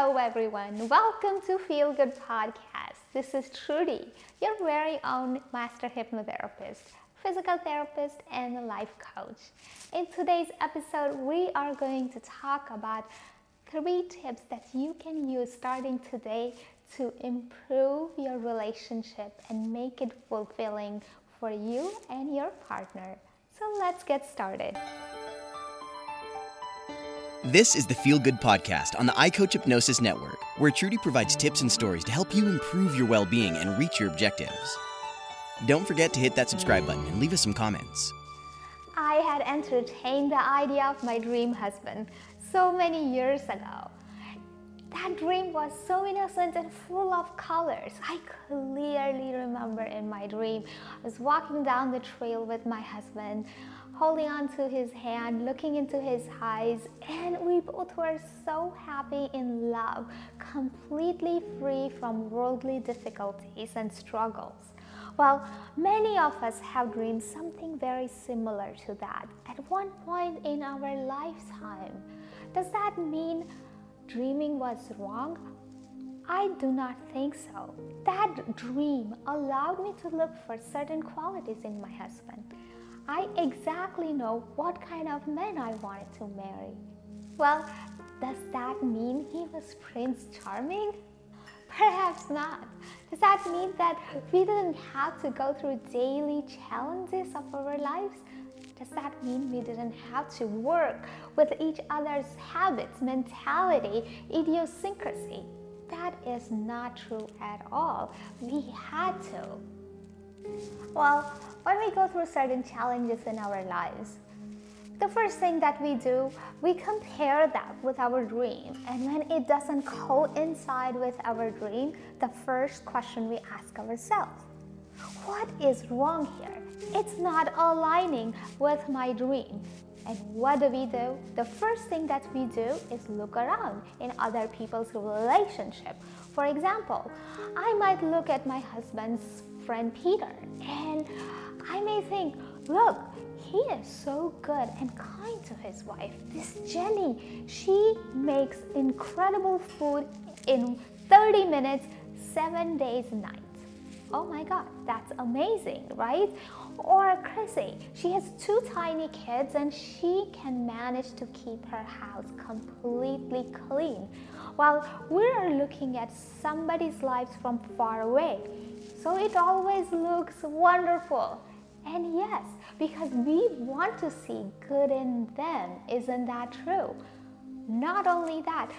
Hello everyone, welcome to Feel Good Podcast. This is Trudy, your very own master hypnotherapist, physical therapist and life coach. In today's episode, we are going to talk about 3 tips that you can use starting today to improve your relationship and make it fulfilling for you and your partner. So let's get started. This is the Feel Good Podcast on the iCoach Hypnosis Network, where Trudy provides tips and stories to help you improve your well-being and reach your objectives. Don't forget to hit that subscribe button and leave us some comments. I had entertained the idea of my dream husband so many years ago. That dream was so innocent and full of colors. I clearly remember in my dream, I was walking down the trail with my husband, holding on to his hand, looking into his eyes, and we both were so happy in love, completely free from worldly difficulties and struggles. Well, many of us have dreamed something very similar to that at one point in our lifetime. Does that mean dreaming was wrong? I do not think so. That dream allowed me to look for certain qualities in my husband. I exactly know what kind of man I wanted to marry. Well, does that mean he was Prince Charming? Perhaps not. Does that mean that we didn't have to go through daily challenges of our lives? Does that mean we didn't have to work with each other's habits, mentality, idiosyncrasy? That is not true at all. We had to. Well, when we go through certain challenges in our lives, the first thing that we do, we compare that with our dream. And when it doesn't coincide with our dream, the first question we ask ourselves, what is wrong here? It's not aligning with my dream. And what do we do? The first thing that we do is look around in other people's relationship. For example, I might look at my husband's friend Peter, and I may think, look, he is so good and kind to his wife. This Jenny, she makes incredible food in 30 minutes, 7 days a night. Oh my God, that's amazing, right? Or Chrissy, she has 2 tiny kids and she can manage to keep her house completely clean. While we're looking at somebody's lives from far away, so it always looks wonderful. And yes, because we want to see good in them, isn't that true? Not only that,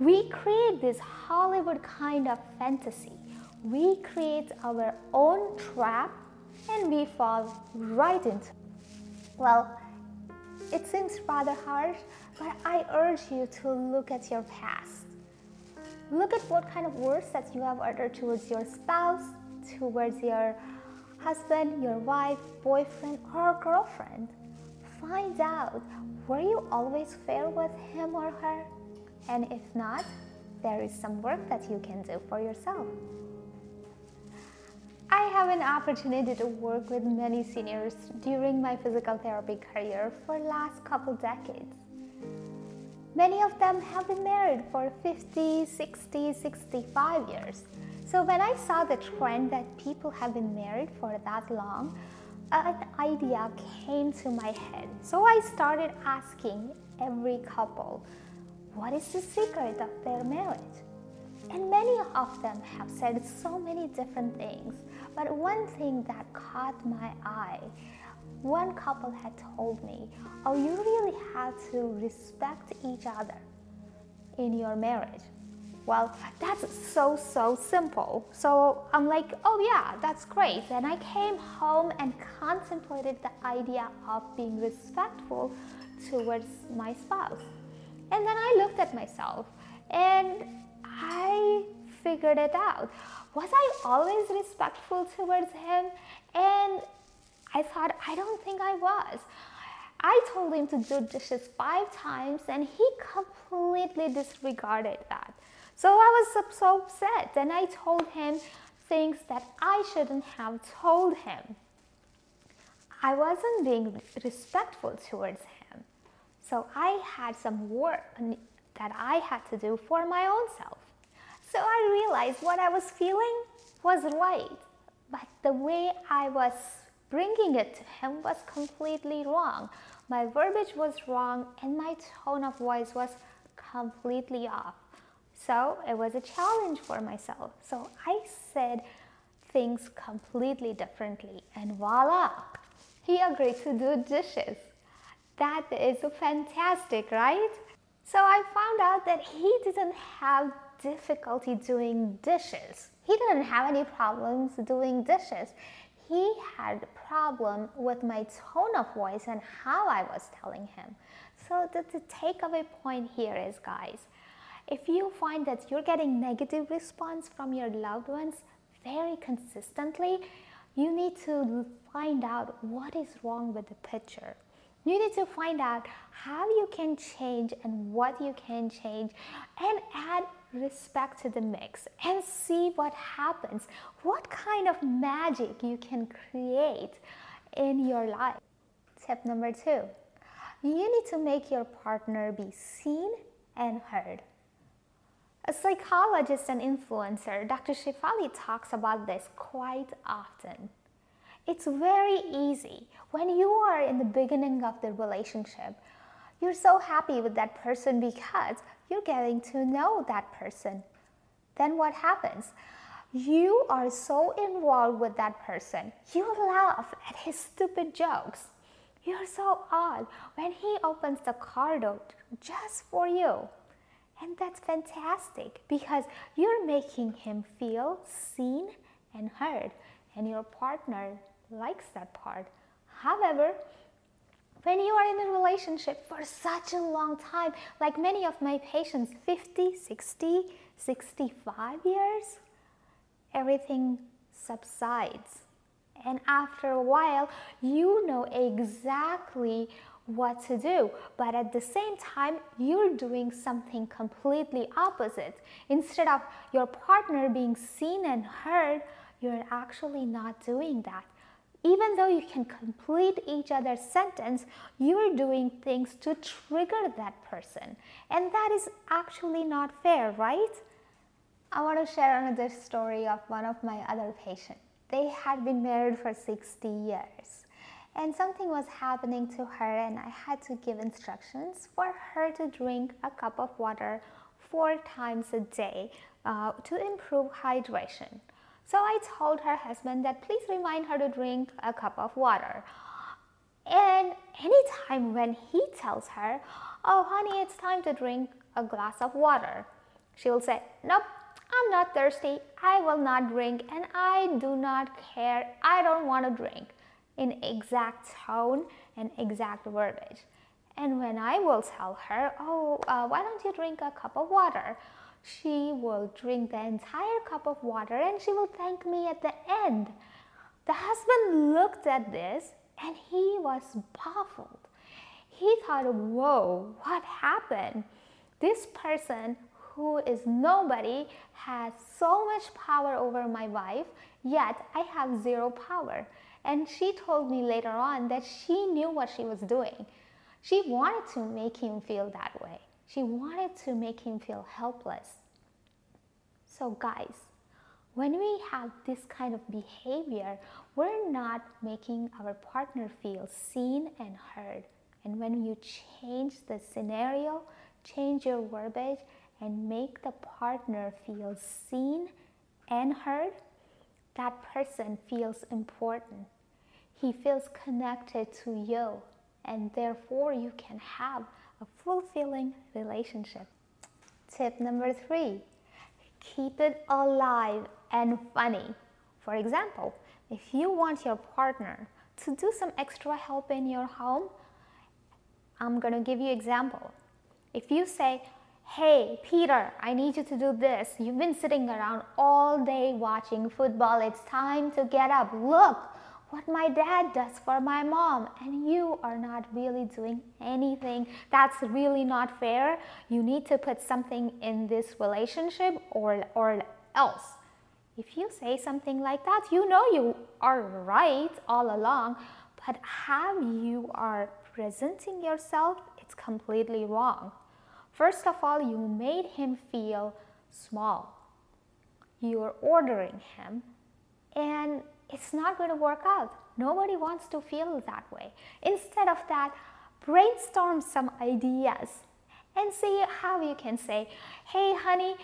we create this Hollywood kind of fantasy. We create our own trap and we fall right into it. Well, it seems rather harsh, but I urge you to look at your past. Look at what kind of words that you have uttered towards your spouse, towards your husband, your wife, boyfriend, or girlfriend. Find out, were you always fair with him or her? And if not, there is some work that you can do for yourself. I have an opportunity to work with many seniors during my physical therapy career for last couple decades. Many of them have been married for 50, 60, 65 years. So when I saw the trend that people have been married for that long, an idea came to my head. So I started asking every couple, what is the secret of their marriage? And many of them have said so many different things, but one thing that caught my eye, one couple had told me, oh, you really have to respect each other in your marriage. Well, that's so simple. So I'm like, oh yeah, that's great. And I came home and contemplated the idea of being respectful towards my spouse. And then I looked at myself and I figured it out. Was I always respectful towards him? And I thought, I don't think I was. I told him to do dishes 5 times and he completely disregarded that. So I was so upset and I told him things that I shouldn't have told him. I wasn't being respectful towards him. So I had some work that I had to do for my own self. So I realized what I was feeling was right, but the way I was bringing it to him was completely wrong. My verbiage was wrong and my tone of voice was completely off. So it was a challenge for myself. So I said things completely differently, and voila, he agreed to do dishes. That is fantastic, right? So I found out that he didn't have difficulty doing dishes. He didn't have any problems doing dishes. He had a problem with my tone of voice and how I was telling him. So the takeaway point here is, guys, if you find that you're getting negative response from your loved ones very consistently, you need to find out what is wrong with the picture. You need to find out how you can change and what you can change, and add respect to the mix and see what happens, what kind of magic you can create in your life. Tip number 2, you need to make your partner be seen and heard. A psychologist and influencer, Dr. Shifali, talks about this quite often. It's very easy when you are in the beginning of the relationship. You're so happy with that person because you're getting to know that person. Then what happens? You are so involved with that person. You laugh at his stupid jokes. You're so odd when he opens the car door just for you. And that's fantastic because you're making him feel seen and heard, and your partner likes that part. However, when you are in a relationship for such a long time, like many of my patients, 50, 60, 65 years, everything subsides. And after a while, you know exactly what to do, but at the same time you're doing something completely opposite. Instead of your partner being seen and heard, you're actually not doing that. Even though you can complete each other's sentence, you're doing things to trigger that person, and that is actually not fair, right? I want to share another story of one of my other patients. They had been married for 60 years. And something was happening to her, and I had to give instructions for her to drink a cup of water 4 times a day to improve hydration. So I told her husband that please remind her to drink a cup of water. And anytime when he tells her, oh honey, it's time to drink a glass of water, she will say, nope, I'm not thirsty, I will not drink, and I do not care, I don't want to drink, in exact tone and exact verbiage. And when I will tell her, oh, why don't you drink a cup of water? She will drink the entire cup of water and she will thank me at the end. The husband looked at this and he was baffled. He thought, whoa, what happened? This person who is nobody has so much power over my wife, yet I have zero power. And she told me later on that she knew what she was doing. She wanted to make him feel that way. She wanted to make him feel helpless. So guys, when we have this kind of behavior, we're not making our partner feel seen and heard. And when you change the scenario, change your verbiage, and make the partner feel seen and heard, that person feels important. He feels connected to you, and therefore you can have a fulfilling relationship. Tip number 3, keep it alive and funny. For example, if you want your partner to do some extra help in your home, I'm going to give you example. If you say, hey, Peter, I need you to do this. You've been sitting around all day watching football. It's time to get up. Look what my dad does for my mom. And you are not really doing anything. That's really not fair. You need to put something in this relationship or else. If you say something like that, you know you are right all along, but how you are presenting yourself, it's completely wrong. First of all, you made him feel small. You're ordering him, and it's not going to work out. Nobody wants to feel that way. Instead of that, brainstorm some ideas and see how you can say, hey honey,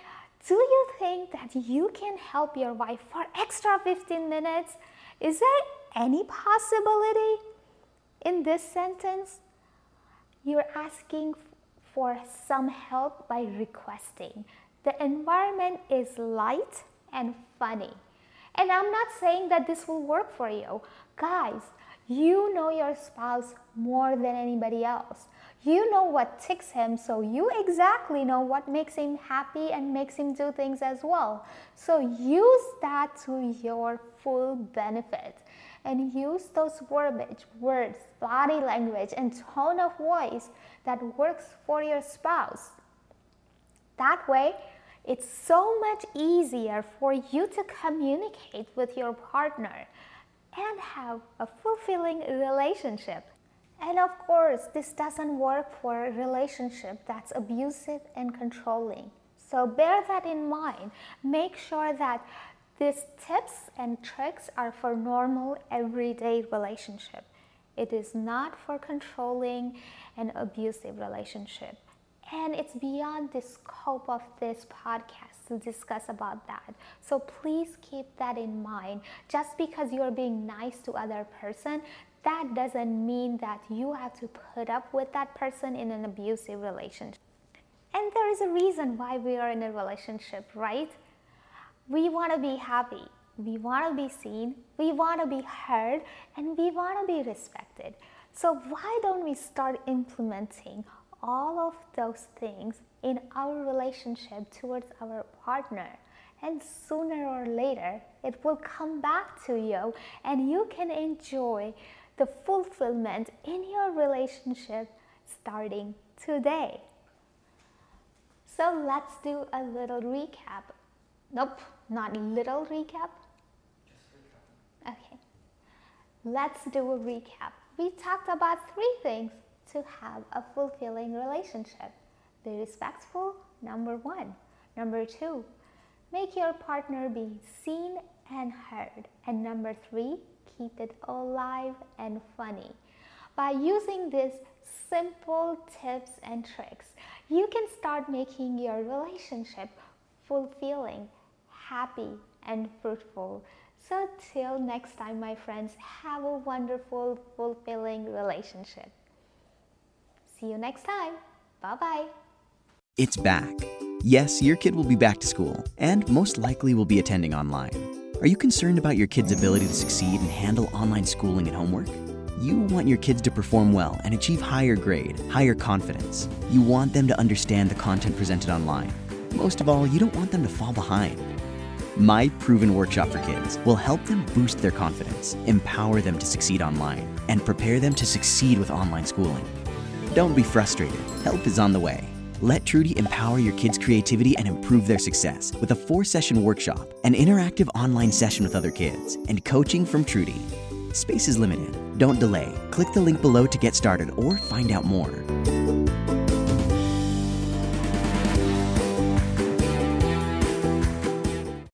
do you think that you can help your wife for extra 15 minutes? Is there any possibility? In this sentence, you're asking for some help by requesting. The environment is light and funny. And I'm not saying that this will work for you. Guys, you know your spouse more than anybody else. You know what ticks him, so you exactly know what makes him happy and makes him do things as well. So use that to your full benefit and use those verbiage, words, body language, and tone of voice that works for your spouse. That way, it's so much easier for you to communicate with your partner and have a fulfilling relationship. And of course, this doesn't work for a relationship that's abusive and controlling. So bear that in mind. Make sure that these tips and tricks are for normal, everyday relationship. It is not for controlling and abusive relationship. And it's beyond the scope of this podcast to discuss about that. So please keep that in mind. Just because you're being nice to other person, that doesn't mean that you have to put up with that person in an abusive relationship. And there is a reason why we are in a relationship, right? We want to be happy. We want to be seen. We want to be heard. And we want to be respected. So why don't we start implementing all of those things in our relationship towards our partner? And sooner or later, it will come back to you and you can enjoy the fulfillment in your relationship starting today. So let's do a little recap. Nope, not little recap. Okay, let's do a recap. We talked about three things to have a fulfilling relationship. Be respectful, number one. Number two, make your partner be seen and heard. And number three, keep it alive and funny. By using these simple tips and tricks, you can start making your relationship fulfilling, happy, and fruitful. So till next time, my friends, have a wonderful, fulfilling relationship. See you next time. Bye-bye. It's back. Yes, your kid will be back to school and most likely will be attending online. Are you concerned about your kid's ability to succeed and handle online schooling and homework? You want your kids to perform well and achieve higher grade, higher confidence. You want them to understand the content presented online. Most of all, you don't want them to fall behind. My Proven Workshop for Kids will help them boost their confidence, empower them to succeed online, and prepare them to succeed with online schooling. Don't be frustrated. Help is on the way. Let Trudy empower your kids' creativity and improve their success with a 4-session workshop, an interactive online session with other kids, and coaching from Trudy. Space is limited. Don't delay. Click the link below to get started or find out more.